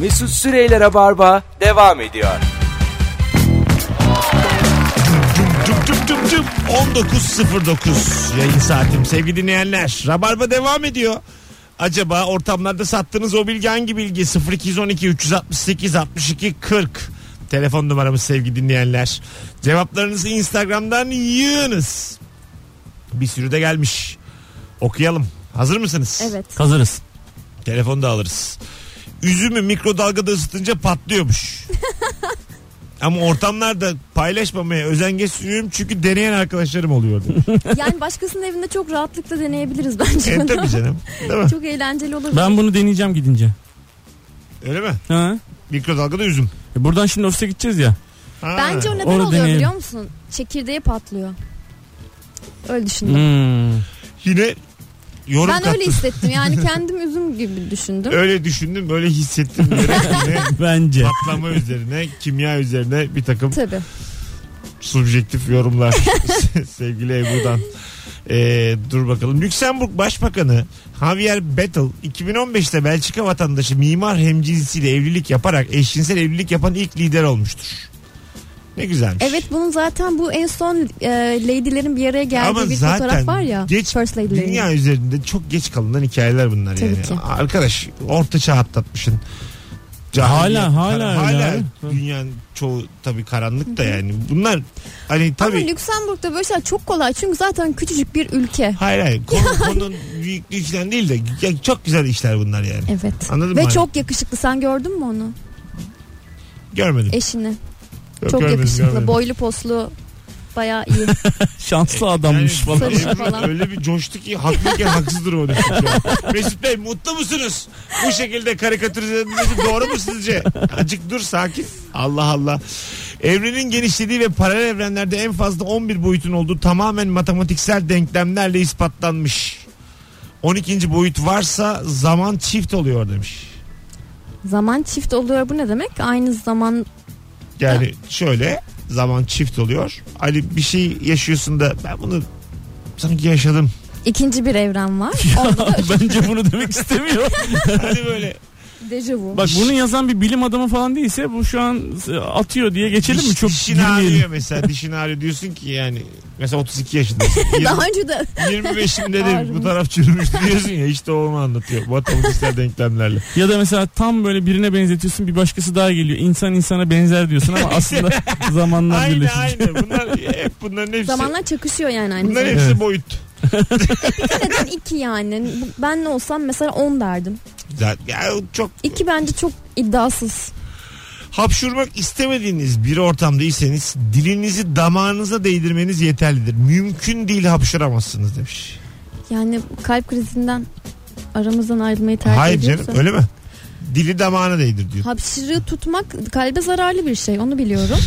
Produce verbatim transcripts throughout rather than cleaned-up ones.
Mesut Sürey'le Rabarba devam ediyor. on dokuz sıfır dokuz yayın saatim sevgili dinleyenler. Rabarba devam ediyor. Acaba ortamlarda sattığınız o bilgi hangi bilgi? sıfır iki on iki üç altı sekiz altmış iki kırk telefon numaramız sevgili dinleyenler. Cevaplarınızı Instagram'dan yığınız. Bir sürü de gelmiş. Okuyalım. Hazır mısınız? Evet. Hazırız. Telefonu da alırız. Üzümü mikrodalgada ısıtınca patlıyormuş. Ama ortamlarda paylaşmamaya özen gösteriyorum çünkü deneyen arkadaşlarım oluyor. Yani başkasının evinde çok rahatlıkla deneyebiliriz bence. Evet tabii canım. Değil mi? Çok eğlenceli olur. Ben bunu deneyeceğim gidince. Öyle mi? Ha. Mikrodalgada üzüm. E buradan şimdi ofise gideceğiz ya. Ha. Bence o neden Onu oluyor deneyelim. Biliyor musun? Çekirdeği patlıyor. Öyle düşündüm. Hmm. Yine yorum ben kattım. Öyle hissettim yani kendim üzüm gibi düşündüm. Öyle düşündüm öyle hissettim. Bence. Patlama üzerine, kimya üzerine bir takım tabii subjektif yorumlar sevgili Ebru'dan. Ee, dur bakalım. Lüksemburg Başbakanı Javier Bettel iki bin on beşte Belçika vatandaşı mimar hemcinsiyle evlilik yaparak eşcinsel evlilik yapan ilk lider olmuştur. Ne güzelmiş. Evet bunun zaten bu en son e, lady'lerin bir araya geldiği ama bir fotoğraf var ya. Geç, First Lady dünya lady. Üzerinde çok geç kalınan hikayeler bunlar tabii yani. Ki. Arkadaş orta çağ atlatmışsın. Hala hala hala dünyanın çoğu tabii karanlık da yani. Bunlar hani tabii. Ama Lüksemburg'da böyle şeyler çok kolay çünkü zaten küçücük bir ülke. Hayır hayır. Konu, konunun büyüklüğünden değil de ya, çok güzel işler bunlar yani. Evet. Anladın ve mı? Çok yakışıklı. Sen gördün mü onu? Görmedim. Eşini. Yok, çok görmedim, yakışıklı, görmedim. Boylu poslu, bayağı iyi. Şanslı adammış yani, falan. Öyle, falan. Öyle bir coştu ki haklıyken haksızdır o. Mesut Bey mutlu musunuz? Bu şekilde karikatürizmeniz doğru mu sizce? Azıcık dur sakin. Allah Allah. Evrenin genişlediği ve paralel evrenlerde en fazla on bir boyutun olduğu tamamen matematiksel denklemlerle ispatlanmış. on ikinci boyut varsa zaman çift oluyor demiş. Zaman çift oluyor bu ne demek? Aynı zaman... Yani ya. Şöyle zaman çift oluyor. Ali bir şey yaşıyorsun da ben bunu sanki yaşadım. İkinci bir evren var. Orada bence bunu demek istemiyor. Hani böyle. Dejavu. Bak bunu yazan bir bilim adamı falan değilse bu şu an atıyor diye geçelim Diş, mi? Çok dişini ağrıyor mesela. Dişini ağrıyor diyorsun ki yani mesela otuz iki yaşındasın. Daha önce de. yirmi beşimde de bu taraf çürümüştü diyorsun ya işte onu anlatıyor. Matematiksel denklemlerle. Ya da mesela tam böyle birine benzetiyorsun bir başkası daha geliyor. İnsan insana benzer diyorsun ama aslında zamanlar birleşiyor. Aynen aynen. Bunlar, hep bunların hepsi. Zamanlar çakışıyor yani aynı bunların hepsi evet. Boyut. Neden iki yani? Ben ne olsam mesela on derdim. Ya çok... İki bence çok iddiasız. Hapşurmak istemediğiniz bir ortamdaysanız dilinizi damağınıza değdirmeniz yeterlidir. Mümkün değil hapşuramazsınız demiş. Yani kalp krizinden aramızdan ayrılmayı tercih hayır ediyorsa. Hayır canım öyle mi? Dili damağına değdir diyor. Hapşırığı tutmak kalbe zararlı bir şey onu biliyorum.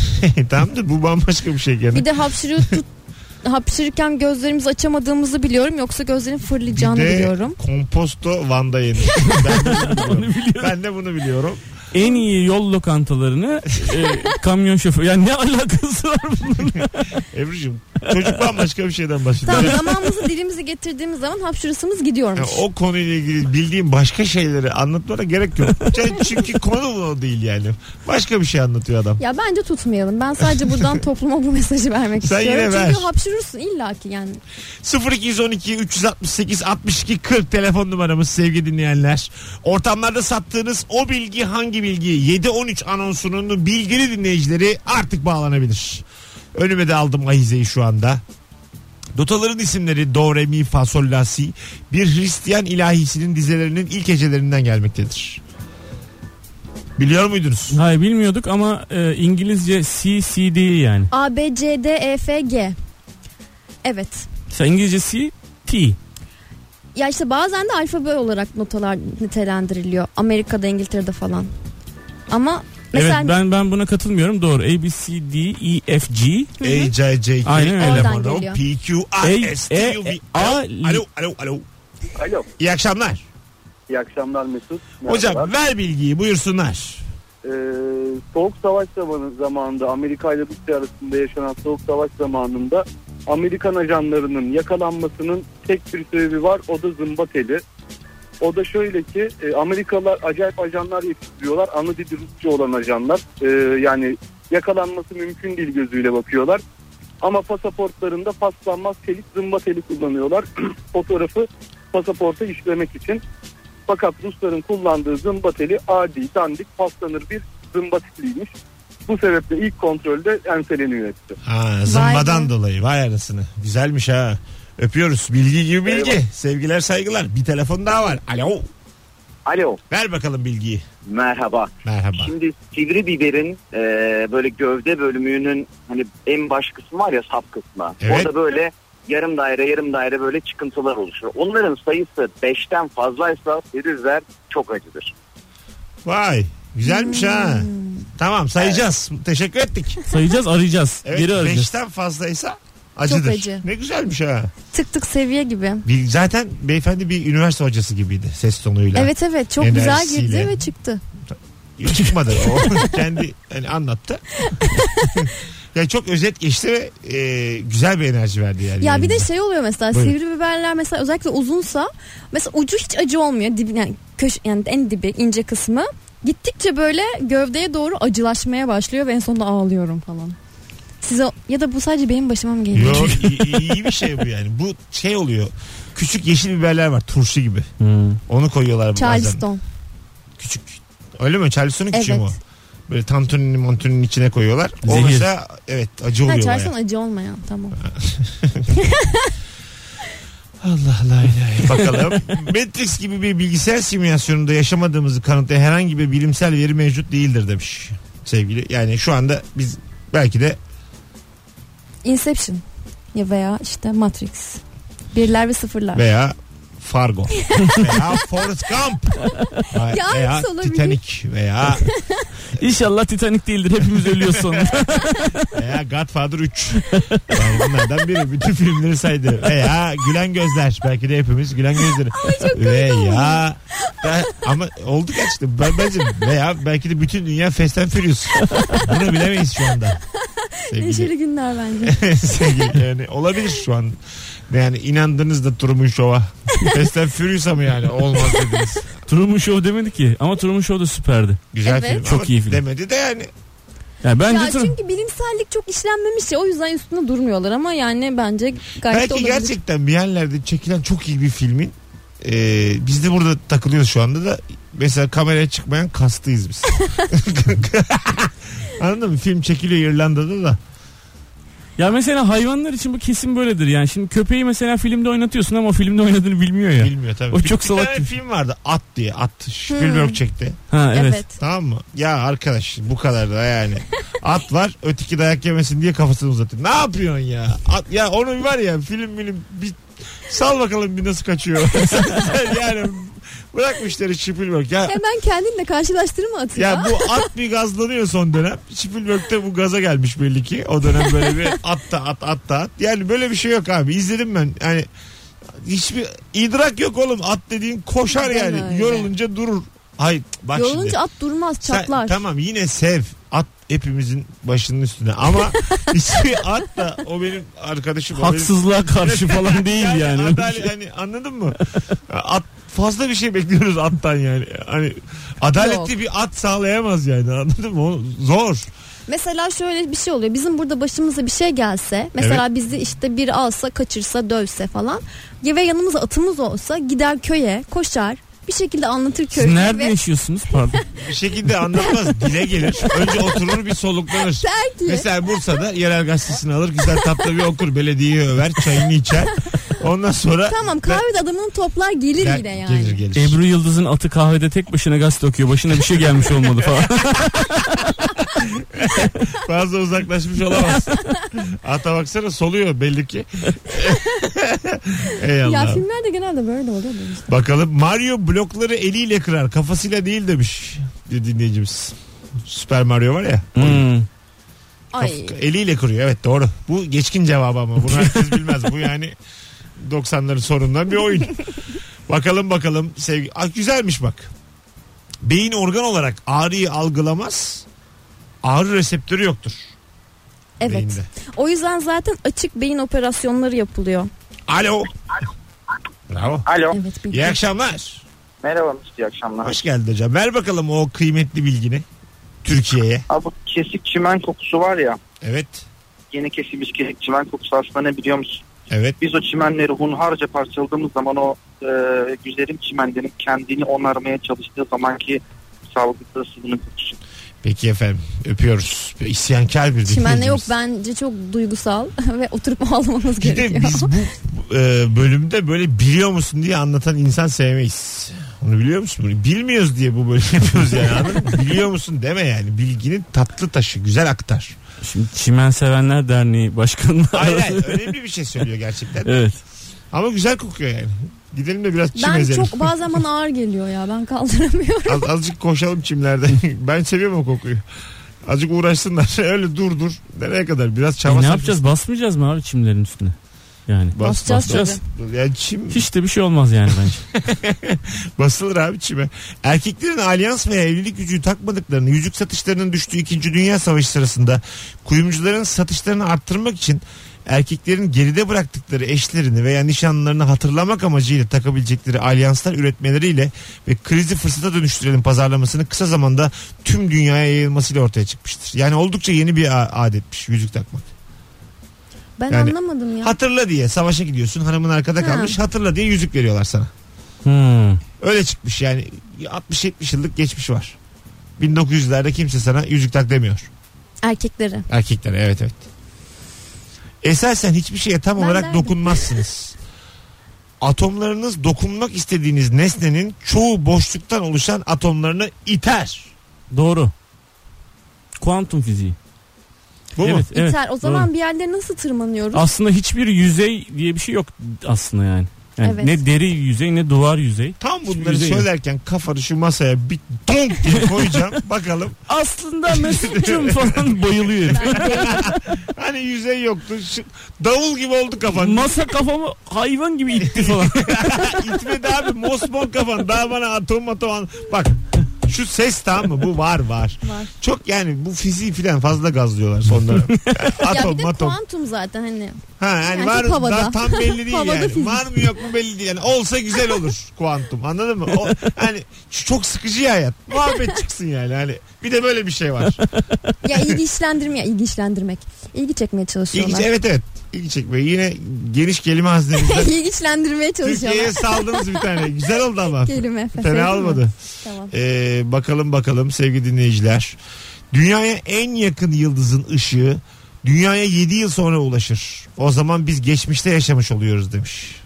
Tamamdır bu bambaşka bir şey gene. Bir de hapşırığı tut hapşırırken gözlerimizi açamadığımızı biliyorum. Yoksa gözlerin fırlayacağını bir de biliyorum. Komposto Van'da yenir. Ben, ben de bunu biliyorum. En iyi yol lokantalarını e, kamyon şoförü. Yani ne alakası var bununla? Ebru'cum çocuk bambaşka bir şeyden başladı. Tamam damağımızı dilimizi getirdiğimiz zaman hapşırısımız gidiyormuş. Yani o konuyla ilgili bildiğim başka şeyleri anlatmana gerek yok. Çünkü konu o değil yani. Başka bir şey anlatıyor adam. Ya bence tutmayalım. Ben sadece buradan topluma bu mesajı vermek sen istiyorum. Yine ver. Çünkü hapşırırsın illaki yani. sıfır iki on iki üç altı sekiz altmış iki kırk telefon numaramız sevgili dinleyenler. Ortamlarda sattığınız o bilgi hangi bilgi? yedi on üç anonsunun bilgili dinleyicileri artık bağlanabilir. Önüme de aldım ahizeyi şu anda. Notaların isimleri do, re, mi, fa, sol, la, si bir Hristiyan ilahisinin dizelerinin ilk hecelerinden gelmektedir. Biliyor muydunuz? Hayır bilmiyorduk ama e, İngilizce C, C değil yani. A, B, C, D, E, F, G. Evet. Sen İngilizce C, T. Ya işte bazen de alfabe olarak notalar nitelendiriliyor. Amerika'da, İngiltere'de falan. Ama... Mesela... Evet ben ben buna katılmıyorum doğru A B C D E F G A C C K L M P Q R S T U V Alo alo alo Alo İyi akşamlar. İyi akşamlar Mesut. Merhabalar. Hocam ver bilgiyi buyursunlar. Ee, soğuk savaş zamanında Amerika ile Rusya arasında yaşanan soğuk savaş zamanında Amerikan ajanlarının yakalanmasının tek bir sebebi var o da zımba teli. O da şöyle ki e, Amerikalılar acayip ajanlar yetiştiriyorlar. Ana dili Rusça olan ajanlar. E, yani yakalanması mümkün değil gözüyle bakıyorlar. Ama pasaportlarında paslanmaz telik, zımba teli kullanıyorlar. Fotoğrafı pasaporta işlemek için. Fakat Rusların kullandığı zımba teli adi, dandik, paslanır bir zımba teliymiş. Bu sebeple ilk kontrolde enseleniyor etti. Ha, zımbadan vay dolayı. Vay arasını. Güzelmiş ha. Öpüyoruz. Bilgi gibi bilgi. Eyvallah. Sevgiler, saygılar. Bir telefon daha var. Alo. Alo. Ver bakalım bilgiyi. Merhaba. Merhaba. Şimdi sivri biberin e, böyle gövde bölümünün hani en baş kısmı var ya, sap kısmı. Evet. Orada böyle yarım daire yarım daire böyle çıkıntılar oluşur. Onların sayısı beşten fazlaysa verirler, çok acıdır. Vay. Güzelmiş hmm. ha. Tamam, sayacağız. Evet. Teşekkür ettik. Sayacağız, arayacağız. Evet, geri arayacağız. beşten fazlaysa acıdır. Çok acı. Ne güzelmiş ha. Tık tık seviye gibi. Bir, zaten beyefendi bir üniversite hocası gibiydi ses tonuyla. Evet evet, çok güzel girdi ve çıktı. Çıkmadı. O kendi yani anlattı. Yani çok özet geçti ve e, güzel bir enerji verdi yani. Ya yerine. Bir de şey oluyor mesela. Buyurun. Sivri biberler mesela özellikle uzunsa mesela ucu hiç acı olmuyor. Dibi, yani, köşe, yani en dibi ince kısmı. Gittikçe böyle gövdeye doğru acılaşmaya başlıyor ve en sonunda ağlıyorum falan. Size ya da bu sadece benim başıma mı geliyor? Yok, iyi, iyi bir şey bu yani. Bu şey oluyor. Küçük yeşil biberler var, turşu gibi. Hmm. Onu koyuyorlar Charleston bazen. Küçük. Öyle mi? Charleston'un evet. Küçüğü mü? Böyle tantuninin montuninin içine koyuyorlar. O mesela evet acı oluyor. Ha, Charleston yani. Acı olmayan tamam. Allah Allah ilahi. Bakalım. Matrix gibi bir bilgisayar simülasyonunda yaşamadığımızı kanıtlayan herhangi bir bilimsel veri mevcut değildir demiş sevgili. Yani şu anda biz belki de Inception ya veya işte Matrix. Birler ve sıfırlar. Veya Fargo. Veya Forrest Gump. Ya veya Titanic. Veya İnşallah Titanic değildir. Hepimiz ölüyoruz sonunda. Veya Godfather üç. Yani bunlardan biri. Bütün filmleri saydı. Veya Gülen Gözler. Belki de hepimiz Gülen Gözleri. Veya ama oldu kaçtı. Ben, veya belki de bütün dünya Fast and Furious. Bunu bilemeyiz şu anda. Sevgili. Neşeli günler bence. Sevgili, yani olabilir şu an. Yani inandınız da Truman Show'a. Fast and Furious'a mı yani? Olmaz dediniz. Truman Show demedi ki. Ama Truman Show da süperdi. Güzel evet. Film. Çok ama iyi film. Demedi de yani. Yani bence ya Truman... Çünkü bilimsellik çok işlenmemiş ya. O yüzden üstünde durmuyorlar ama yani bence gayet belki olabilir. Gerçekten bir yerlerde çekilen çok iyi bir filmin e, biz de burada takılıyoruz şu anda da. Mesela kameraya çıkmayan kastıyız biz. Anladın mı? Film çekiliyor İrlanda'da da. Ya mesela hayvanlar için bu kesin böyledir. Yani şimdi köpeği mesela filmde oynatıyorsun ama o filmde oynadığını bilmiyor ya. Bilmiyor tabii. O bir, çok bir salak. Bir film vardı. At diye. At. Spielberg hmm. çekti. Ha evet. evet. Tamam mı? Ya arkadaş bu kadar da yani. At var. Öteki dayak yemesin diye kafasını uzatıyor. Ne yapıyorsun ya? At ya onun var ya film film bir sal bakalım bir nasıl kaçıyor. Yani bırakmışları Spielberg. Ya, hemen kendinle karşılaştırma atı ya. Ya bu at bir gazlanıyor son dönem. Spielberg'de bu gaza gelmiş belli ki. O dönem böyle bir at da at at da at. Yani böyle bir şey yok abi. İzledim ben. Yani hiçbir idrak yok oğlum. At dediğin koşar yani. Öyle. Yorulunca durur. Hayır bak yorulunca şimdi. Yorulunca at durmaz, çatlar. Sen, tamam yine sev. At hepimizin başının üstüne. Ama hiçbir at da o benim arkadaşım. Haksızlığa benim... karşı falan değil yani. Yani, adalet, yani anladın mı? At fazla bir şey bekliyoruz attan yani. Hani adaletli yok. Bir at sağlayamaz yani. Anladın mı? O zor. Mesela şöyle bir şey oluyor. Bizim burada başımıza bir şey gelse, mesela evet. Bizi işte biri alsa, kaçırsa, dövse falan ve yanımıza atımız olsa gider köye, koşar. Bir şekilde anlatır köyde. Siz nerede ve... yaşıyorsunuz pardon? Bir şekilde anlatmaz, dile gelir. Önce oturur bir soluklanır. Belki. Mesela Bursa'da yerel gazetesini alır, güzel tatlı bir okur, belediyeyi över, çayını içer. Ondan sonra... Tamam kahvede adamını toplar gelir gel, yine yani. Gelir gelir. Ebru Yıldız'ın atı kahvede tek başına gazete okuyor. Başına bir şey gelmiş olmadı falan. Fazla uzaklaşmış olamaz. Ata baksana soluyor belli ki. Ey Allah. Ya filmlerde genelde böyle oluyor demiştim. Bakalım Mario blokları eliyle kırar kafasıyla değil demiş bir dinleyicimiz. Süper Mario var ya. Hmm. Kaf- eliyle kırıyor evet doğru. Bu geçkin cevabı ama bunu herkes bilmez. Bu yani doksanların sorunundan bir oyun. Bakalım bakalım. Sevgi... Ah, güzelmiş bak. Beyin organ olarak ağrıyı algılamaz. Ağrı reseptörü yoktur. Evet. Beyinde. O yüzden zaten açık beyin operasyonları yapılıyor. Alo. Alo. Bravo. Alo. Evet, iyi akşamlar. Merhaba, iyi akşamlar. Hoş geldin hocam. Ver bakalım o kıymetli bilgini Türkiye'ye. Abi kesik çimen kokusu var ya. Evet. Yeni kesilmiş kesik çimen kokusu aslında ne biliyor musun? Evet. Biz o çimenleri hunharca parçaladığımız zaman o e, güzelim çimenlerin kendini onarmaya çalıştığı zamanki salgıtı sızının kokusu. Peki efendim, öpüyoruz. İsyankar bir çimen ne yok bence çok duygusal ve oturup ağlamamız gerekiyor. Bir de biz bu e, bölümde böyle biliyor musun diye anlatan insan sevmeyiz. Onu biliyor musun? Bunu bilmiyoruz diye bu bölümü yapıyoruz yani. Biliyor musun deme yani. Bilginin tatlı taşı, güzel aktar. Şimdi Çimen Sevenler Derneği Başkanı. Aynen, önemli bir şey söylüyor gerçekten. Evet. Ama güzel kokuyor yani. Gidelim de biraz çim ben ezelim. Ben çok bazen bana ağır geliyor ya. Ben kaldıramıyorum. Az, azıcık koşalım çimlerde. Ben seviyorum o kokuyu. Azıcık uğraşsınlar. Öyle dur dur. Nereye kadar? Biraz çaba e ne yapacağız? Üstüne. Basmayacağız mı abi çimlerin üstüne? Yani bas, basacağız. Basacağız. Yani çim... Hiç de bir şey olmaz yani bence. Basılır abi çime. Erkeklerin alyans veya evlilik yüzüğü takmadıklarını, yüzük satışlarının düştüğü ikinci. Dünya Savaşı sırasında kuyumcuların satışlarını arttırmak için erkeklerin geride bıraktıkları eşlerini veya nişanlarını hatırlamak amacıyla takabilecekleri alyanslar üretmeleriyle ve krizi fırsata dönüştürelim pazarlamasını kısa zamanda tüm dünyaya yayılmasıyla ortaya çıkmıştır. Yani oldukça yeni bir adetmiş yüzük takmak. Ben yani, anlamadım ya. Hatırla diye savaşa gidiyorsun, hanımın arkada ha. kalmış, hatırla diye yüzük veriyorlar sana. Hmm. Öyle çıkmış yani. Altmış yetmiş yıllık geçmiş var. bin dokuz yüzlerde kimse sana yüzük tak demiyor. Erkeklere. Erkeklere evet evet. Esasen hiçbir şeye tam ben olarak derdim. Dokunmazsınız. Atomlarınız dokunmak istediğiniz nesnenin çoğu boşluktan oluşan atomlarını iter. Doğru. Kuantum fiziği. Bu evet, mu? Evet. İter. O zaman doğru. Bir yerlere nasıl tırmanıyoruz? Aslında hiçbir yüzey diye bir şey yok aslında yani. Yani evet. Ne deri yüzey ne duvar yüzey. Tam bunları söylerken yok. Kafanı şu masaya bir donk diye koyacağım. Bakalım. Aslında Mesut'cum falan bayılıyor. Hani yüzey yoktu. Şu, davul gibi oldu kafan. Masa kafamı hayvan gibi itti falan. İtmedi abi. Mosmon kafan. Daha bana atom atom. Bak. Şu ses tamam mı? Bu var, var var. Çok yani bu fiziği filan fazla gazlıyorlar sonlara. Atom ya bir de atom. Kuantum zaten hani. Ha yani, yani var daha tam belli değil yani. Fizik. Var mı yok mu belli değil. Yani olsa güzel olur kuantum. Anladın mı? O, hani çok sıkıcı ya hayat. Muhabbet çıksın yani. Hani bir de böyle bir şey var. Ya ilgi işlendirme ya ilgi işlendirmek. İlgi çekmeye çalışıyorlar. İlgi, evet evet. İlgi çekmeye. Yine geniş kelime haznemizden. İlgi işlendirmeye çalışıyorlar. Türkiye'ye saldınız bir tane. Güzel oldu ama. Kelime. Fena olmadı. Tamam. Ee, bakalım bakalım sevgili dinleyiciler. Dünyaya en yakın yıldızın ışığı dünyaya yedi yıl sonra ulaşır. O zaman biz geçmişte yaşamış oluyoruz demiş.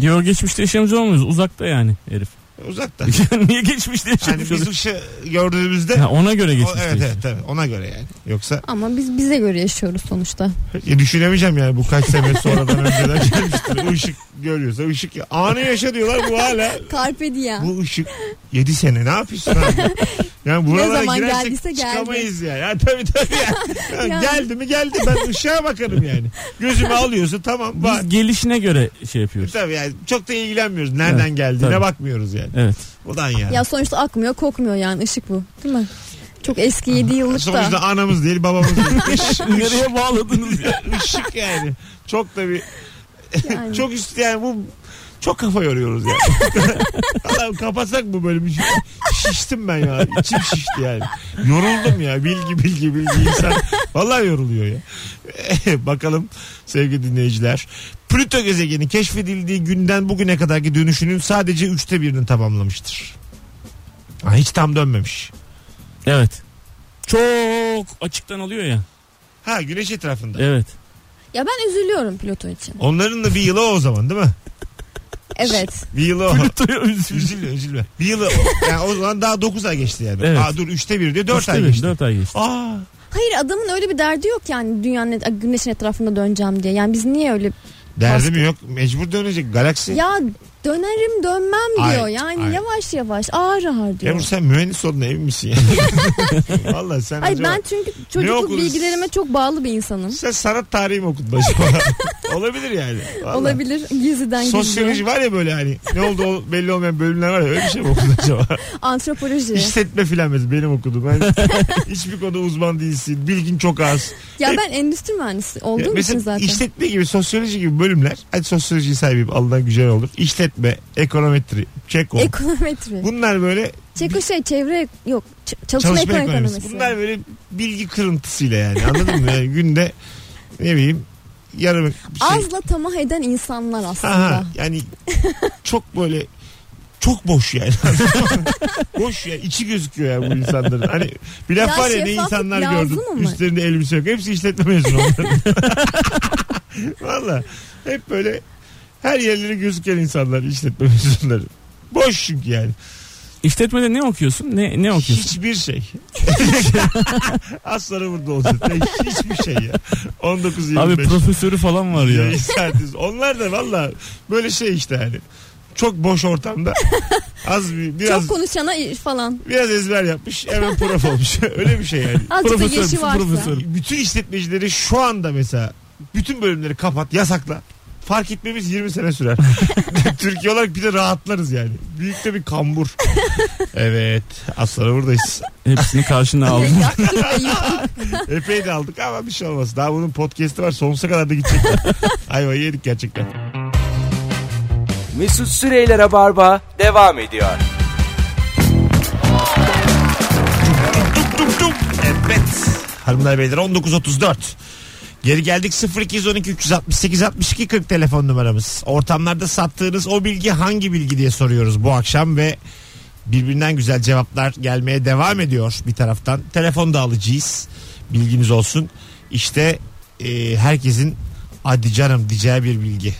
Diyor geçmişte yaşamış olmuyoruz. Uzakta yani herif. Uzakta. Niye geçmişte yaşamış yani biz ışığı gördüğümüzde. Ha, ona göre geçmişte. O, evet evet tabii ona göre yani. Yoksa. Ama biz bize göre yaşıyoruz sonuçta. Ya düşünemeyeceğim yani bu kaç sene sonradan önceden gelmiştir. O ışık görüyorsa ışık ya. Anı yaşa diyorlar bu hala. Carpe diem. Bu ışık yedi sene ne yapıyorsun abi? Yani buralara ne zaman girersek çıkamayız geldi. Ya. Yani tabii tabii yani. Yani. Geldi mi geldi ben ışığa bakarım yani. Gözümü alıyorsa tamam. Bak. Biz gelişine göre şey yapıyoruz. Tabii yani çok da ilgilenmiyoruz. Nereden evet, geldiğine tabii. Bakmıyoruz yani. Evet. Odan yani. Ya sonuçta akmıyor kokmuyor yani ışık bu değil mi? Çok eski yedi yıllık da. Sonuçta anamız değil babamız değil. Işık, nereye bağladınız ya? Işık yani. Çok da bir yani. Çok üstü yani bu. Çok kafa yoruyoruz yani. Allah'ım kapatsak bu bölümü. Şiştim ben ya. İçim şişti yani. Yoruldum ya. Bilgi bilgi bilgi insan. Vallahi yoruluyor ya. Bakalım sevgili dinleyiciler. Plüto gezegeni keşfedildiği günden bugüne kadarki dönüşünün sadece üçte birini tamamlamıştır. Ha, hiç tam dönmemiş. Evet. Çok açıktan alıyor ya. Ha güneş etrafında. Evet. Ya ben üzülüyorum Plüto için. Onların da bir yılı o zaman değil mi? Evet. Bir yılı o. Üzülme, üzülme. Bir yılı o. Yani o zaman daha dokuz ay geçti yani. Evet. Aa dur üçte bir diyor dört ay geçti. dört ay geçti. Aa. Hayır adamın öyle bir derdi yok yani dünyanın güneşin etrafında döneceğim diye. Yani biz niye öyle derdi mi yok? Mecbur dönecek galaksi. Ya dönerim dönmem diyor. Ay, yani ay. Yavaş yavaş ağır ağır diyor. Ebru sen mühendis olduğuna emin misin ya? Yani? Vallahi sen ay, acaba... ben çünkü çocukluk bilgilerime çok bağlı bir insanım. Sen sanat tarihi mi okudun başıma? Olabilir yani. Vallahi. Olabilir. Gizliden gizli. Sosyoloji var ya böyle hani ne oldu o belli olmayan bölümler var ya öyle bir şey mi okudun acaba? Antropoloji. İşletme filan benim okudum. Yani hiçbir konuda uzman değilsin. Bilgin çok az. Ya hep... ben endüstri mühendisi olduğum ya, için zaten. Mesela işletme gibi sosyoloji gibi bölümler. Hadi sosyolojiyi sahibiyim Allah'ın güzel olur. İşletme etme, ekonometri, çeko. Ekonometri. Bunlar böyle... Çeko şey çevre yok. Ç- çalışma, çalışma ekonomisi. ekonomisi. Bunlar böyle bilgi kırıntısıyla yani, anladın mı? Yani günde ne bileyim yarım... Şey. Azla tamah eden insanlar aslında. Aha, yani çok böyle... Çok boş yani. Boş ya. İçi gözüküyor yani bu insanların. Hani bir laf var ya, ne insanlar gördüm. Üstlerinde elbise yok. Hepsi işletme mezunu onların. Valla. Hep böyle her yerleri gözüken insanlar, işletme mezunları. Boş çünkü yani. İşletmede ne okuyorsun? Ne ne okuyorsun? Hiçbir şey. Az sonra burada olacak. Hiçbir şey ya. on dokuz yirmi beş. Abi profesörü falan var ya. Onlar da valla böyle şey işte yani. Çok boş ortamda az bir biraz çok konuşana falan. Biraz ezber yapmış, hemen prof olmuş. Öyle bir şey yani. Azıcık profesör, profesör. Bütün işletmecileri şu anda mesela bütün bölümleri kapat, yasakla. Fark etmemiz yirmi sene sürer. Türkiye olarak bir de rahatlarız yani. Büyük de bir kambur. Evet. Az sonra buradayız. Hepsini karşına aldık. Epey de aldık ama bir şey olmaz. Daha bunun podcast'i var. Sonsuza kadar da gidecek. Ayva yedik gerçekten. Mesut Sürey'le Rabarba devam ediyor. Evet. Hanımlar beyler, on dokuz otuz dört. Geri geldik. Sıfır iki yüz on iki üç altı sekiz altmış iki kırk telefon numaramız. Ortamlarda sattığınız o bilgi hangi bilgi diye soruyoruz bu akşam ve birbirinden güzel cevaplar gelmeye devam ediyor bir taraftan. Telefon da alacağız. Bilginiz olsun. İşte e, herkesin hadi canım diyeceği bir bilgi.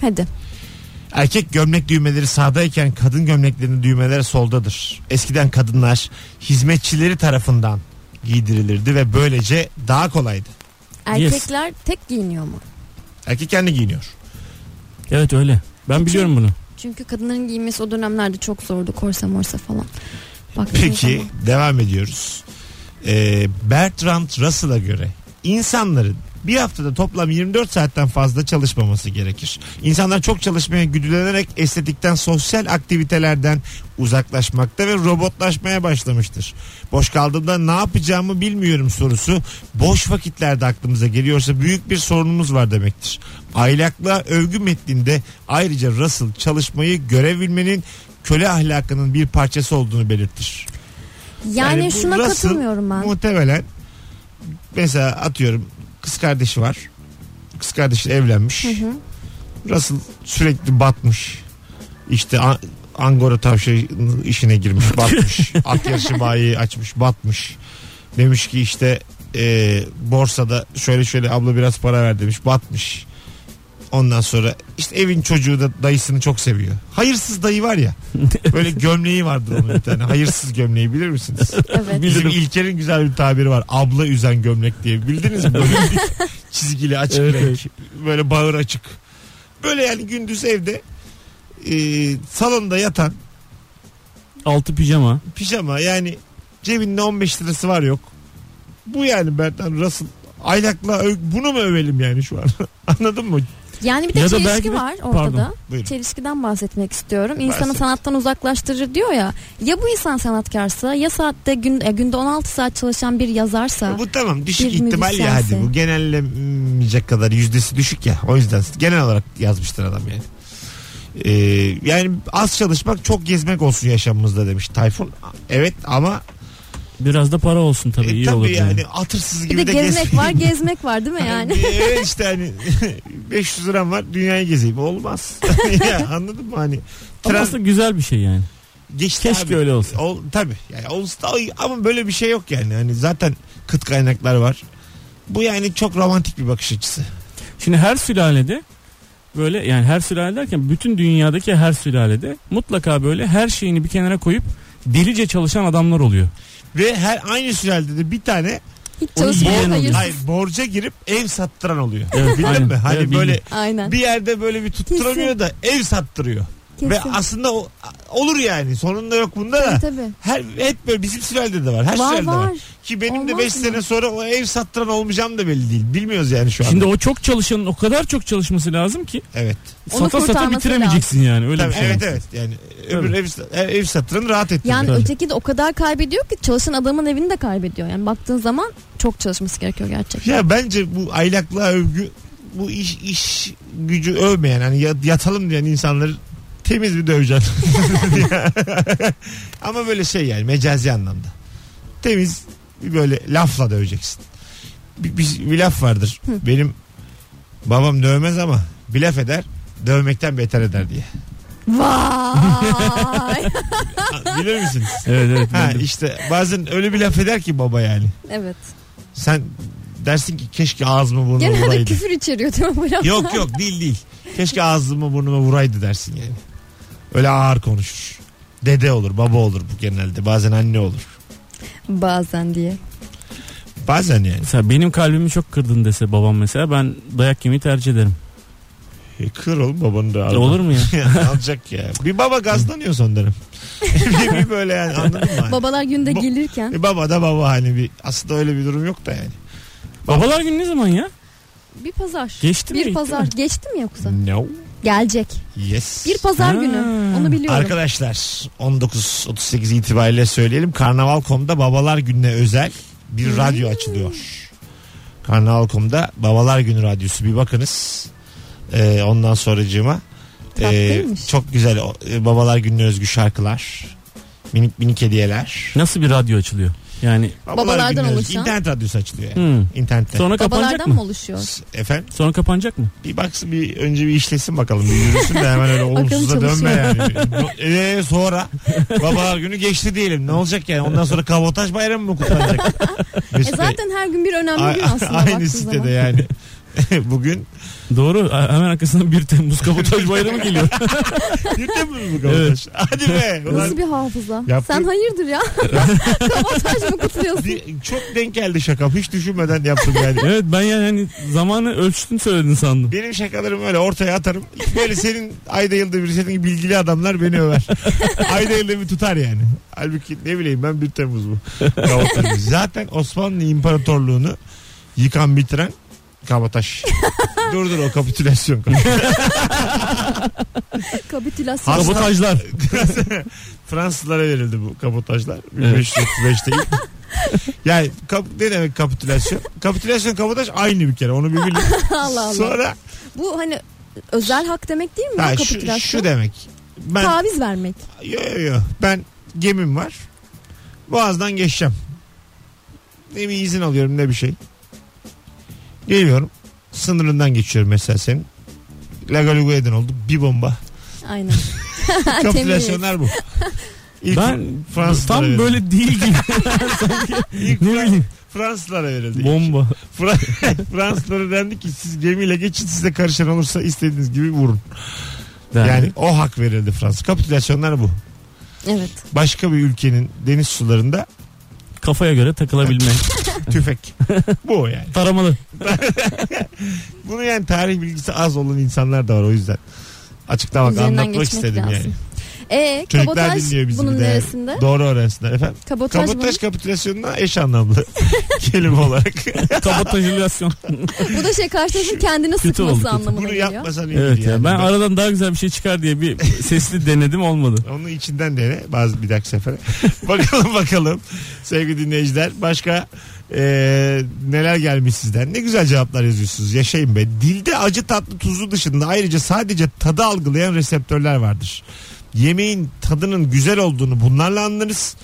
Hadi. Erkek gömlek düğmeleri sağdayken kadın gömleklerinin düğmeleri soldadır. Eskiden kadınlar hizmetçileri tarafından giydirilirdi ve böylece daha kolaydı. Erkekler yes. tek giyiniyor mu? Erkek kendi giyiniyor. Evet öyle. Ben çünkü, biliyorum bunu. Çünkü kadınların giyinmesi o dönemlerde çok zordu. Korsa morsa falan. Baktığınız Peki zaman. Devam ediyoruz. Ee, Bertrand Russell'a göre insanların bir haftada toplam yirmi dört saatten fazla çalışmaması gerekir. İnsanlar çok çalışmaya güdülenerek estetikten, sosyal aktivitelerden uzaklaşmakta ve robotlaşmaya başlamıştır. Boş kaldığımda ne yapacağımı bilmiyorum sorusu boş vakitlerde aklımıza geliyorsa büyük bir sorunumuz var demektir. Aylaklığa övgü metninde ayrıca Russell çalışmayı görev bilmenin köle ahlakının bir parçası olduğunu belirtir. Yani, yani şuna Russell, katılmıyorum ben. Muhtemelen mesela atıyorum kız kardeşi var. Kız kardeşiyle evlenmiş. Hı hı. Russell sürekli batmış. İşte a- Angora tavşanı işine girmiş, batmış. At yarışı bayi açmış, batmış. Demiş ki işte e, borsada şöyle şöyle abla biraz para ver demiş, batmış. Ondan sonra işte evin çocuğu da dayısını çok seviyor. Hayırsız dayı var ya. Böyle gömleği vardır onun bir tane. Hayırsız gömleği bilir misiniz? Evet. Bizim İlker'in güzel bir tabiri var. Abla üzen gömlek diye. Bildiniz mi? Böyle çizgili açık evet, renk. Evet. Böyle bağır açık. Böyle yani gündüz evde e, salonda yatan. Altı pijama. Pijama yani cebinde on beş lirası var yok. Bu yani Bertrand Russell aylakla öv- bunu mu övelim yani şu an? Anladın mı? Yani bir de ya çelişki bir... var ortada. Pardon, çelişkiden bahsetmek istiyorum. İnsanı Bahset. sanattan uzaklaştırır diyor ya. Ya bu insan sanatkarsa, ya saatte gün, e, günde on altı saat çalışan bir yazarsa. Ya bu tamam düşük ihtimal ya, hadi bu genellemeyecek kadar yüzdesi düşük ya. O yüzden genel olarak yazmıştır adam yani. Ee, yani az çalışmak çok gezmek olsun yaşamımızda demiş Tayfun. Evet ama biraz da para olsun tabii, e, iyi tabii olur. Tabii yani, yani atırsız gibi bir de, de gezmek gezmeyeyim. Var gezmek var değil mi yani? Evet işte hani beş yüz liram var dünyayı gezeyim olmaz. Ya, anladın mı hani? Tren... Aslında güzel bir şey yani. Geçti Keşke abi. öyle olsa. Ol, tabii yani olsa ama böyle bir şey yok yani. Hani zaten kıt kaynaklar var. Bu yani çok romantik bir bakış açısı. Şimdi her sülalede böyle yani her sülale derken bütün dünyadaki her sülalede mutlaka böyle her şeyini bir kenara koyup delice çalışan adamlar oluyor. Ve her aynı sülalede de bir tane hayır, borca girip ev sattıran oluyor. Evet, bildin aynen, mi? Hani evet, böyle aynen. bir yerde böyle bir tutturamıyor Kesin. da ev sattırıyor. Kesin. Ve aslında o, olur yani. Sonunda yok bunda da. Tabii, tabii. Her, hep böyle bizim sülalede de var. Her var, sülalede var. var. Ki benim Olmaz de beş sene sonra o ev sattıran olmayacağım da belli değil. Bilmiyoruz yani şu an. Şimdi anda. O çok çalışanın o kadar çok çalışması lazım ki. Evet. Sata sata bitiremeyeceksin lazım. yani. Öyle tabii, bir şey. Evet evet. Yani öbür ev, ev sattıran rahat ettim. Yani tabii. öteki de o kadar kaybediyor ki çalışan adamın evini de kaybediyor. Yani baktığın zaman çok çalışması gerekiyor gerçekten. Ya bence bu aylaklığa övgü, bu iş iş gücü övmeyen, hani yatalım diyen insanları temiz bir döveceksin. Ama böyle şey yani, mecazi anlamda. Temiz bir böyle lafla döveceksin. Bir, bir, bir laf vardır. Hı. Benim babam dövmez ama bir laf eder, dövmekten beter eder diye. Vay. Bilir misiniz? Evet evet. Ha, işte bazen öyle bir laf eder ki baba yani. Evet. Sen dersin ki keşke ağzımı burnuma genelde vuraydı. Genelde küfür içeriyor değil mi bu laflar? Yok yok değil değil. Keşke ağzımı burnuma vuraydı dersin yani. Öyle ağır konuşur. Dede olur, baba olur bu genelde. Bazen anne olur. Bazen diye. Bazen yani. Mesela benim kalbimi çok kırdın dese babam mesela, ben dayak yemeyi tercih ederim. E kır oğlum babanı da. Olur mu ya? Yani alacak ya. Bir baba gazlanıyor son dönem. Bir böyle yani, anladın mı? Hani? Babalar günde gelirken. E baba da baba hani, bir aslında öyle bir durum yok da yani. Baba. Babalar günü ne zaman ya? Bir pazar. Geçti mi? Bir pazar. Geçti mi yoksa? No. Gelecek. Yes. Bir pazar ha. günü. Onu biliyorum. Arkadaşlar on dokuz otuz sekiz itibariyle söyleyelim. Karnaval nokta com'da Babalar Günü'ne özel bir hmm. radyo açılıyor. Karnaval nokta com'da Babalar Günü radyosu. Bir bakınız. Ee, ondan sonracığıma ee, çok güzel e, Babalar Günü'ne özgü şarkılar, minik minik hediyeler. Nasıl bir radyo açılıyor? Yani Babalar babalardan oluşan. İnternet radyosu açılıyor yani. Hmm. İnternette. Sonra kapanacak babalardan mı? Mı oluşuyor? Efendim? Sonra kapanacak mı? Bir baksın, bir önce bir işlesin bakalım. Bir yürüsün de hemen öyle olumsuza dönme yani. Eee sonra Babalar Günü geçti diyelim. Ne olacak yani? Ondan sonra kabotaj bayramı mı kutlanacak? E zaten her gün bir önemli A- gün aslında. Aynı sitede zaman. Yani. Bugün doğru, hemen arkasından bir Temmuz kabotaj bayramı geliyor. bir Temmuz mu kabotaj? Evet. Hadi be. Nasıl bir hafıza? Yaptım. Sen hayırdır ya? Kabotaj mı kutluyorsun? Çok denk geldi şakam. Hiç düşünmeden yaptım yani. Evet, ben yani hani zamanı ölçtün söyledin sandım. Benim şakalarım öyle ortaya atarım. Böyle senin ayda yılda bir senin gibi bilgili adamlar beni över. Ayda yılda bir tutar yani. Halbuki ne bileyim ben, bir Temmuz bu. Zaten Osmanlı İmparatorluğunu yıkan bitiren kabataş. Dur dur o kapitülasyon. Kapitülasyon. Kabotajlar. Fransızlara verildi bu kabotajlar. bin beş yüz otuz beşte ilk. Yani kap, ne demek kapitülasyon? Kapitülasyon, kabotaj aynı bir kere. Onu bir bilin. Allah Allah. Sonra. Bu hani özel hak demek değil mi? Ha, bu kapitülasyon? Şu, şu demek. Ben, taviz vermek. Yo yo yo. Ben gemim var. Boğaz'dan geçeceğim. Ne bir izin alıyorum ne bir şey. Geliyorum. Sınırından geçiyorum mesela senin. Lagalugu eden oldu. Bir bomba. Aynen. Kapitülasyonlar bu. İlk ben Fransızlara tam verildi. Böyle değil gibi. İlk Fr- Fransızlara verildi. Bomba. Fra- Fransızlara dendi ki siz gemiyle geçin, size karışan olursa istediğiniz gibi vurun. Yani, yani o hak verildi Fransız. Kapitülasyonlar bu. Evet. Başka bir ülkenin deniz sularında kafaya göre takılabilmek. Tüfek. Bu yani. Taramalı. Bunu yani tarih bilgisi az olan insanlar da var, o yüzden. Açıklamak, üzerinden anlatmak istedim lazım. Yani. Eee kabotaj bunun neresinde? Doğru öğrensinler efendim. Kabotaj, kabotaj kapitülasyonuna eş anlamlı kelime olarak. Kabotajülasyon. Bu da şey, karşılaşın kendini sıkması anlamına bunu geliyor. Bunu yapmasan iyi. Evet yani. Ya, ben, ben aradan daha güzel bir şey çıkar diye bir sesli denedim, olmadı. Onu içinden dene bazı, bir dahaki sefere. Bakalım bakalım sevgili dinleyiciler, başka e, neler gelmiş sizden. Ne güzel cevaplar yazıyorsunuz, yaşayın be. Dilde acı, tatlı, tuzlu dışında ayrıca sadece tadı algılayan reseptörler vardır. Yemeğin tadının güzel olduğunu bunlarla anlarız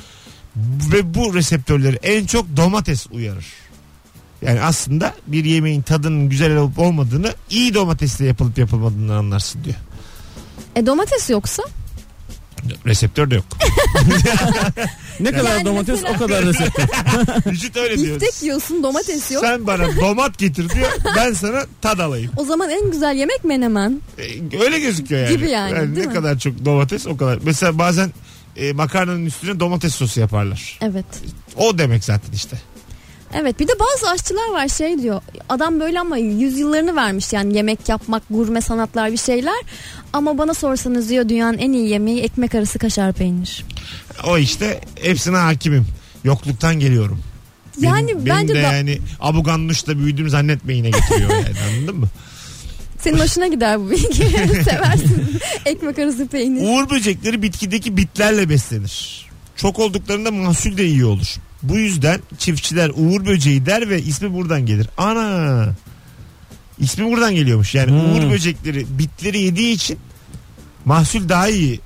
ve bu reseptörleri en çok domates uyarır. Yani aslında bir yemeğin tadının güzel olup olmadığını iyi domatesle yapılıp yapılmadığını anlarsın diyor. E domates yoksa? Reseptör de yok. Ne kadar yani domates mesela... o kadar reseptör. Vücut öyle diyor. İstek yiyorsun, domates yok. Sen bana domat getir diyor, ben sana tad alayım. O zaman en güzel yemek menemen. Ee, öyle gözüküyor yani. Gibi yani, yani ne mi? Kadar çok domates o kadar. Mesela bazen e, makarnanın üstüne domates sosu yaparlar. Evet. O demek zaten işte. Evet, bir de bazı aşçılar var şey diyor, adam böyle ama yüzyıllarını vermiş yani yemek yapmak, gurme sanatlar bir şeyler, ama bana sorsanız diyor dünyanın en iyi yemeği ekmek arası kaşar peynir. O işte hepsine hakimim, yokluktan geliyorum. Yani benim, benim bence de da... yani Abu Ganuş'ta büyüdüğüm zannetmeyine getiriyor yani, anladın mı? Senin hoşuna gider bu bilgi. Seversin ekmek arası peynir. Uğur böcekleri bitkideki bitlerle beslenir. Çok olduklarında mahsul de iyi olur. Bu yüzden çiftçiler uğur böceği der ve ismi buradan gelir. Ana! İsmi buradan geliyormuş. Yani hmm. uğur böcekleri bitleri yediği için mahsul daha iyi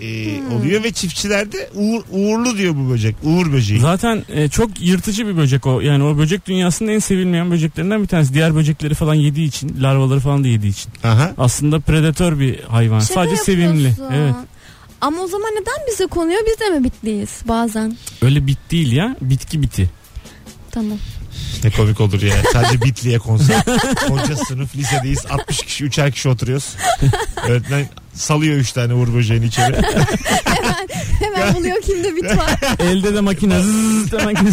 e, hmm. oluyor ve çiftçilerde uğur, uğurlu diyor bu böcek. Uğur böceği. Zaten e, çok yırtıcı bir böcek o. Yani o böcek dünyasının en sevilmeyen böceklerinden bir tanesi. Diğer böcekleri falan yediği için, larvaları falan da yediği için. Aha. Aslında predatör bir hayvan. Şaka sadece yapıyorsun. Sevimli. Evet. Ama o zaman neden bize konuyor? Biz de mi bitliyiz bazen? Öyle bit değil ya. Bitki biti. Tamam. Ne komik olur ya. Sadece bitliye konser. Koca sınıf lisedeyiz. altmış kişi, üçer kişi oturuyoruz. Öğretmen salıyor üç tane uğur böceğini içeri. hemen, hemen buluyor kimde bit var. Elde de makine. Zzzz de makine.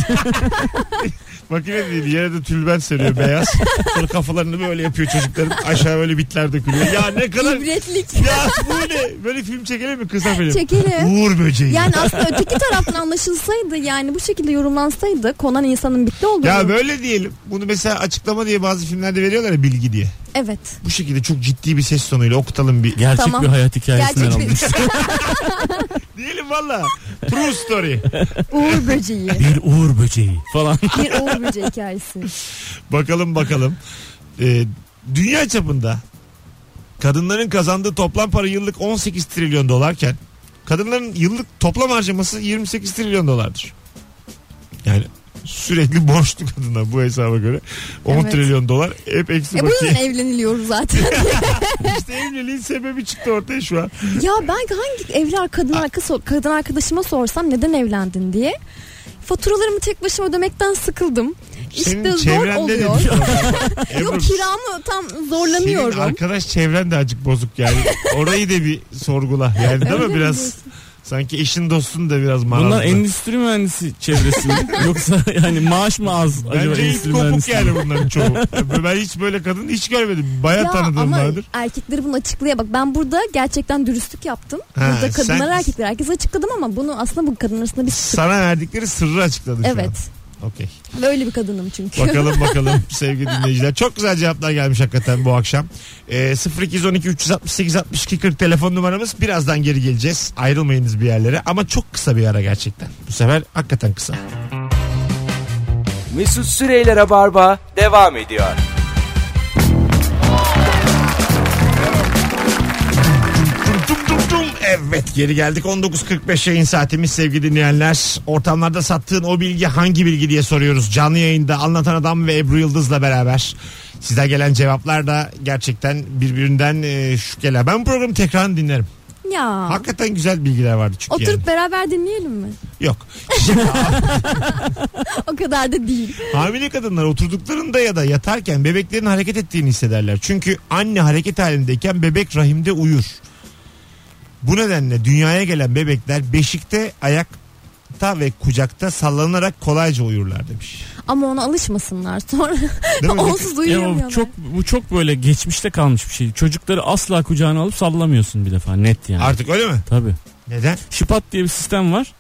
Makine değil. Yere de tülben seriyor beyaz. Sonra kafalarını böyle yapıyor çocukların. Aşağı böyle bitler dökülüyor. Ya ne kadar. İbretlik. Ya bu ne? Böyle film çekelim mi? Kısa film. Çekelim. Uğur böceği. Yani aslında öteki taraftan anlaşılsaydı, yani bu şekilde yorumlansaydı konan insanın bitti olduğunu. Ya böyle diyelim. Bunu mesela açıklama diye bazı filmlerde veriyorlar ya, bilgi diye. Evet. Bu şekilde çok ciddi bir ses tonuyla okutalım bir. Gerçek tamam. Bir hayat hikayesinden almış. Diyelim valla. True story. Uğur böceği. Bir uğur böceği falan. Bir uğur böceği hikayesi. Bakalım bakalım. Ee, dünya çapında kadınların kazandığı toplam para yıllık on sekiz trilyon dolarken kadınların yıllık toplam harcaması yirmi sekiz trilyon dolardır. Yani sürekli borçlu kadına bu hesaba göre on evet. trilyon dolar hep eksi bakıyor. E bu yüzden evleniliyor zaten. İşte evliliğin sebebi çıktı ortaya şu an. Ya ben hangi evli kadın, arkadaş, kadın arkadaşıma sorsam neden evlendin diye, faturalarımı tek başıma ödemekten sıkıldım. Senin işte zor oluyor. Yok, kiramı tam zorlanıyorum. Senin arkadaş çevren de azıcık bozuk yani. Orayı da bir sorgula yani, değil mi biraz? Diyorsun. Sanki eşin dostun da biraz marazlı. Bunlar endüstri mühendisi çevresi mi? Yoksa yani maaş mı az? Bence hiç kopuk yani bunların çoğu. Ben hiç böyle kadın hiç görmedim. Bayağı ya tanıdığım vardır. Ama erkekleri bunu açıklaya bak. Ben burada gerçekten dürüstlük yaptım. Ha, burada kadınlar sen... erkekler herkes açıkladım ama bunu aslında bu kadın arasında bir... Sana verdikleri sırrı açıkladım evet. Şu an. Evet. Okay. Böyle bir kadınım çünkü. Bakalım bakalım sevgili dinleyiciler. Çok güzel cevaplar gelmiş hakikaten bu akşam. E, sıfır iki on iki üç altı sekiz altmış iki kırk telefon numaramız. Birazdan geri geleceğiz. Ayrılmayınız bir yerlere ama çok kısa bir ara gerçekten. Bu sefer hakikaten kısa. Mesut Sürey'le Rabarba devam ediyor. Evet, geri geldik. on dokuz kırk beş yayın saatimiz sevgili dinleyenler. Ortamlarda sattığın o bilgi hangi bilgi diye soruyoruz. Canlı yayında Anlatan Adam ve Ebru Yıldız'la beraber. Size gelen cevaplar da gerçekten birbirinden e, şükürler. Ben bu programı tekrar dinlerim. Ya. Hakikaten güzel bilgiler vardı çünkü. Oturup yani. Beraber dinleyelim mi? Yok. O kadar da değil. Hamile kadınlar oturduklarında ya da yatarken bebeklerin hareket ettiğini hissederler. Çünkü anne hareket halindeyken bebek rahimde uyur. Bu nedenle dünyaya gelen bebekler beşikte, ayakta ve kucakta sallanarak kolayca uyurlar demiş. Ama ona alışmasınlar sonra. Onsuz uyuyamıyorlar. Ya bu çok, bu çok böyle geçmişte kalmış bir şey. Çocukları asla kucağına alıp sallamıyorsun bir defa, net yani. Artık öyle mi? Tabii. Neden? Şipat diye bir sistem var.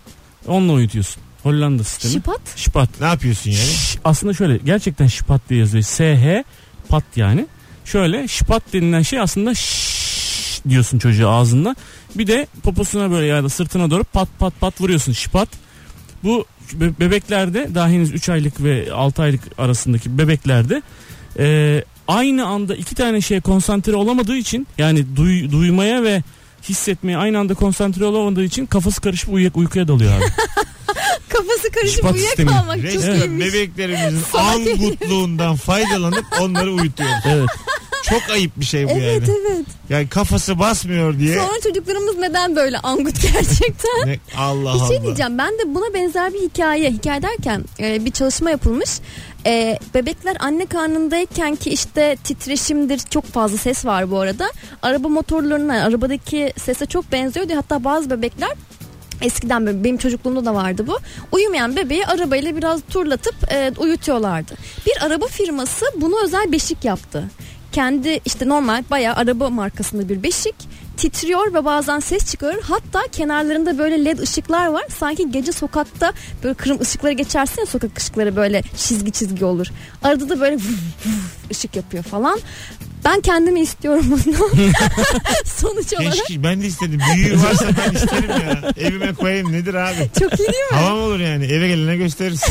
Onunla uyutuyorsun. Hollanda sistemi. Şipat? Şipat. Ne yapıyorsun yani? Ş- aslında şöyle, gerçekten şipat diye yazıyor. S H pat yani. Şöyle şipat denilen şey aslında şşş diyorsun çocuğa ağzında. Bir de poposuna böyle ya da sırtına doğru pat pat pat vuruyorsun, şipat. Bu bebeklerde, daha henüz üç aylık ve altı aylık arasındaki bebeklerde e, aynı anda iki tane şeye konsantre olamadığı için, yani duy, duymaya ve hissetmeye aynı anda konsantre olamadığı için kafası karışıp uy- uykuya dalıyor abi. Kafası karışıp uyuyakalmak çok iyiymiş. Bebeklerimizin angutluğundan faydalanıp onları uyutuyoruz. Evet. Çok ayıp bir şey bu evet, yani. Evet evet. Yani kafası basmıyor diye. Sonra çocuklarımız neden böyle angut gerçekten? Ne, Allah Allah. Bir şey Allah. Diyeceğim, ben de buna benzer bir hikaye, hikaye derken e, bir çalışma yapılmış. E, bebekler anne karnındayken ki işte titreşimdir, çok fazla ses var bu arada. Araba motorlarına, arabadaki sese çok benziyor diye, hatta bazı bebekler eskiden, benim çocukluğumda da vardı bu. Uyumayan bebeği arabayla biraz turlatıp e, uyutuyorlardı. Bir araba firması bunu özel beşik yaptı. Kendi işte normal bayağı araba markasında bir beşik, titriyor ve bazen ses çıkarır. Hatta kenarlarında böyle led ışıklar var. Sanki gece sokakta böyle kırmızı ışıkları geçersin ya, sokak ışıkları böyle çizgi çizgi olur. Arada da böyle vuf vuf ışık yapıyor falan. Ben kendimi istiyorum bunu. Sonuç olarak. Keşke, ben de istedim. Büyüğü varsa ben isterim ya. Evime koyayım, nedir abi? Çok iyi değil mi? Tamam olur yani. Eve gelene gösteririz.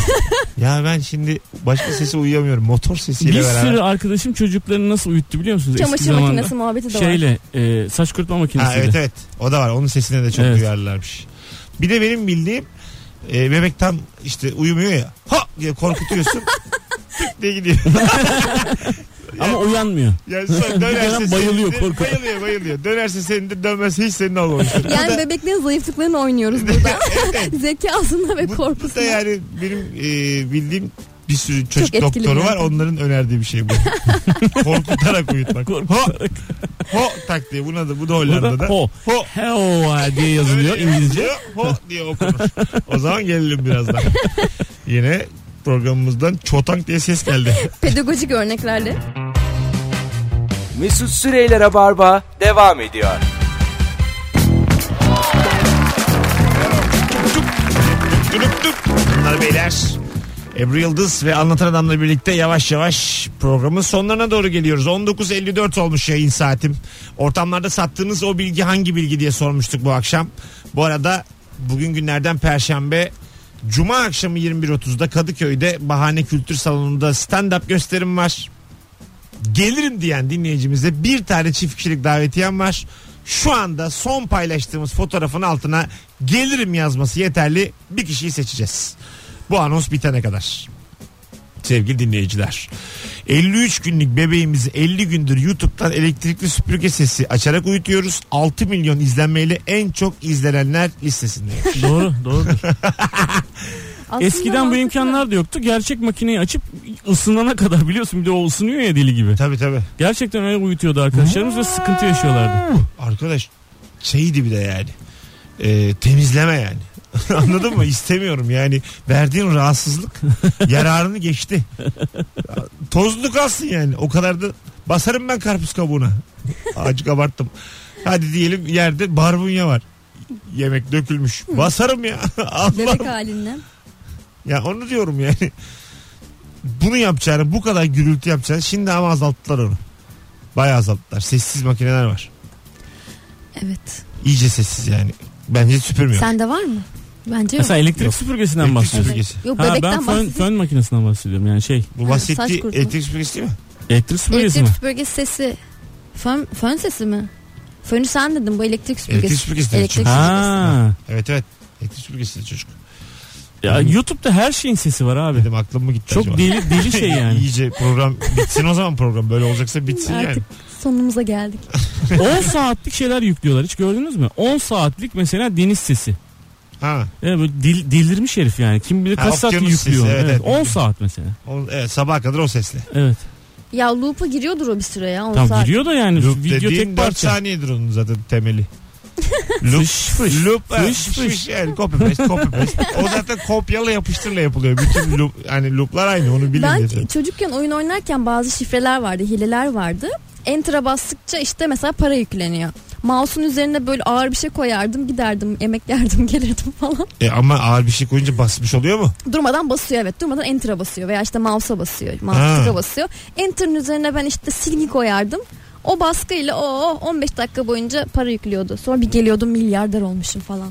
Ya ben şimdi başka sesi uyuyamıyorum. Motor sesiyle beraber. Bir sürü arkadaşım çocuklarını nasıl uyuttu biliyor musunuz? Çamaşır makinesi muhabbeti de var. Şeyle e, saç kurutma makinesiyle. Ha, evet evet o da var. Onun sesine de çok evet. duyarlarmış. Bir de benim bildiğim e, bebek tam işte uyumuyor ya. Ha diye korkutuyorsun. Tık diye gidiyor. Ama yani, uyanmıyor. Yani sonra dönerse bayılıyor de, korku. Bayılıyor bayılıyor. Dönerse senin de dönmezse hiç senin olmamıştır. Yani da, bebeklerin zayıflıklarını oynuyoruz burada. Evet. Zekasında ve bu, korkusunda. Bu da yani benim e, bildiğim bir sürü çocuk çok doktoru var. Onların önerdiği bir şey bu. Korkutarak uyutmak. Korkutarak. Ho, ho taktiği. Buna da, bu da Hollanda'da. Ho. Ho. Ho diye yazılıyor İngilizce. Ho diye okunur. O zaman gelelim birazdan. Yine programımızdan çotank diye ses geldi. Pedagojik örneklerle. Mesut Sürey'le Rabarba devam ediyor. Bunlar beyler. Ebru Yıldız ve Anlatan Adam'la birlikte yavaş yavaş programın sonlarına doğru geliyoruz. on dokuz elli dört olmuş yayın saatim. Ortamlarda sattığınız o bilgi hangi bilgi diye sormuştuk bu akşam. Bu arada bugün günlerden Perşembe. Cuma akşamı yirmi bir otuzda Kadıköy'de Bahane Kültür Salonu'nda stand-up gösterim var. Gelirim diyen dinleyicimize bir tane çift kişilik davetiyem var. Şu anda son paylaştığımız fotoğrafın altına gelirim yazması yeterli, bir kişiyi seçeceğiz. Bu anons bitene kadar. Sevgili dinleyiciler, elli üç günlük bebeğimizi elli gündür YouTube'dan elektrikli süpürge sesi açarak uyutuyoruz. altı milyon izlenmeyle en çok izlenenler listesindeyim. Doğru, doğrudur. Eskiden bu imkanlar da yoktu. Gerçek makineyi açıp ısınana kadar, biliyorsun bir de o ısınıyor ya deli gibi. Tabii tabii. Gerçekten öyle uyutuyordu arkadaşlarımız ve sıkıntı yaşıyorlardı. Arkadaş şeydi bir de yani e, temizleme yani. Anladın mı? İstemiyorum yani. Verdiğin rahatsızlık yararını geçti. Tozlu kalsın yani. O kadar da basarım ben karpuz kabuğuna. Acık abarttım. Hadi diyelim yerde barbunya var. Yemek dökülmüş. Basarım ya. Bebek halinden. Ya onu diyorum yani. Bunu yapacağını, bu kadar gürültü yapacağını şimdi ama azalttılar onu. Bayağı azalttılar. Sessiz makineler var. Evet. İyice sessiz yani. Bence süpürmüyor. Sende var mı? Bence yok. Sen elektrik yok. Süpürgesinden bahsediyorsun. Süpürgesi. Yok, bebekten ha, ben fön, fön makinesinden bahsediyorum yani şey. Bu bahsettiği elektrik süpürgesi değil mi? Elektrik süpürgesi mi? Elektrik süpürgesi sesi. Fön, fön sesi mi? Fönü sen dedin, bu elektrik süpürgesi. Elektrik süpürgesi. Elektrik süpürgesi. Evet evet. Elektrik süpürgesi de çocuk. Ya hmm. YouTube'da her şeyin sesi var abi. Dedim aklım mı gitti? Çok acaba? deli deli şey yani. İyice program bitsin o zaman, program böyle olacaksa bitsin artık yani. Artık sonumuza geldik. on saatlik şeyler yüklüyorlar, hiç gördünüz mü? on saatlik mesela deniz sesi. Ha. Evet, böyle dil, delirmiş herif yani. Kim bilir kaç ha, saat yüklüyor. Sesi, evet, evet, evet. on saat mesela. O, evet, sabaha kadar o sesle. Evet. Ya loop'a giriyordur o bir süre ya. Tam saat. Giriyor da yani. Loop video tek parça. dört saniyedir onun zaten temeli. Loop, fış fış, loop, fış, fış. Fış, yani copy paste, copy paste. O zaten kopyala yapıştırla yapılıyor. Bütün loop, yani looplar aynı, onu bilin. Ben zaten çocukken oyun oynarken bazı şifreler vardı, hileler vardı. Enter'a bastıkça işte mesela para yükleniyor. Mouse'un üzerine böyle ağır bir şey koyardım, giderdim, emek yerdim, gelirdim falan. E ama ağır bir şey koyunca basmış oluyor mu? Durmadan basıyor, evet. Durmadan enter'a basıyor veya işte mouse'a basıyor, mouse'a basıyor. Enter'ın üzerine ben işte silgi koyardım. O baskıyla o on beş dakika boyunca para yüklüyordu. Sonra bir geliyordum, milyarder olmuşum falan.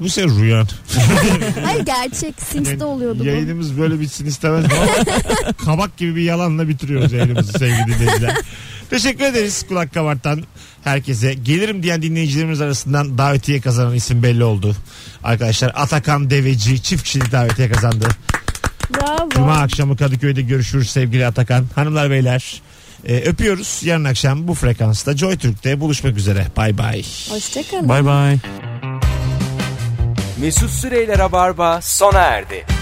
Bu senin rüyan. Hayır, gerçek. Sims'te yani oluyordu bu. Yayınımız böyle bitsin istemez mi? Kabak gibi bir yalanla bitiriyoruz yayınımızı sevgili dinleyiciler. Teşekkür ederiz kulak kabartan herkese. Gelirim diyen dinleyicilerimiz arasından davetiye kazanan isim belli oldu. Arkadaşlar, Atakan Deveci çift kişilik davetiye kazandı. Bravo. Cuma akşamı Kadıköy'de görüşürüz sevgili Atakan. Hanımlar beyler. Ee, öpüyoruz. Yarın akşam bu frekansta Joytürk'te buluşmak üzere. Bay bay. Hoşçakalın. Bay bay. Mesut Sürey'le Rabarba sona erdi.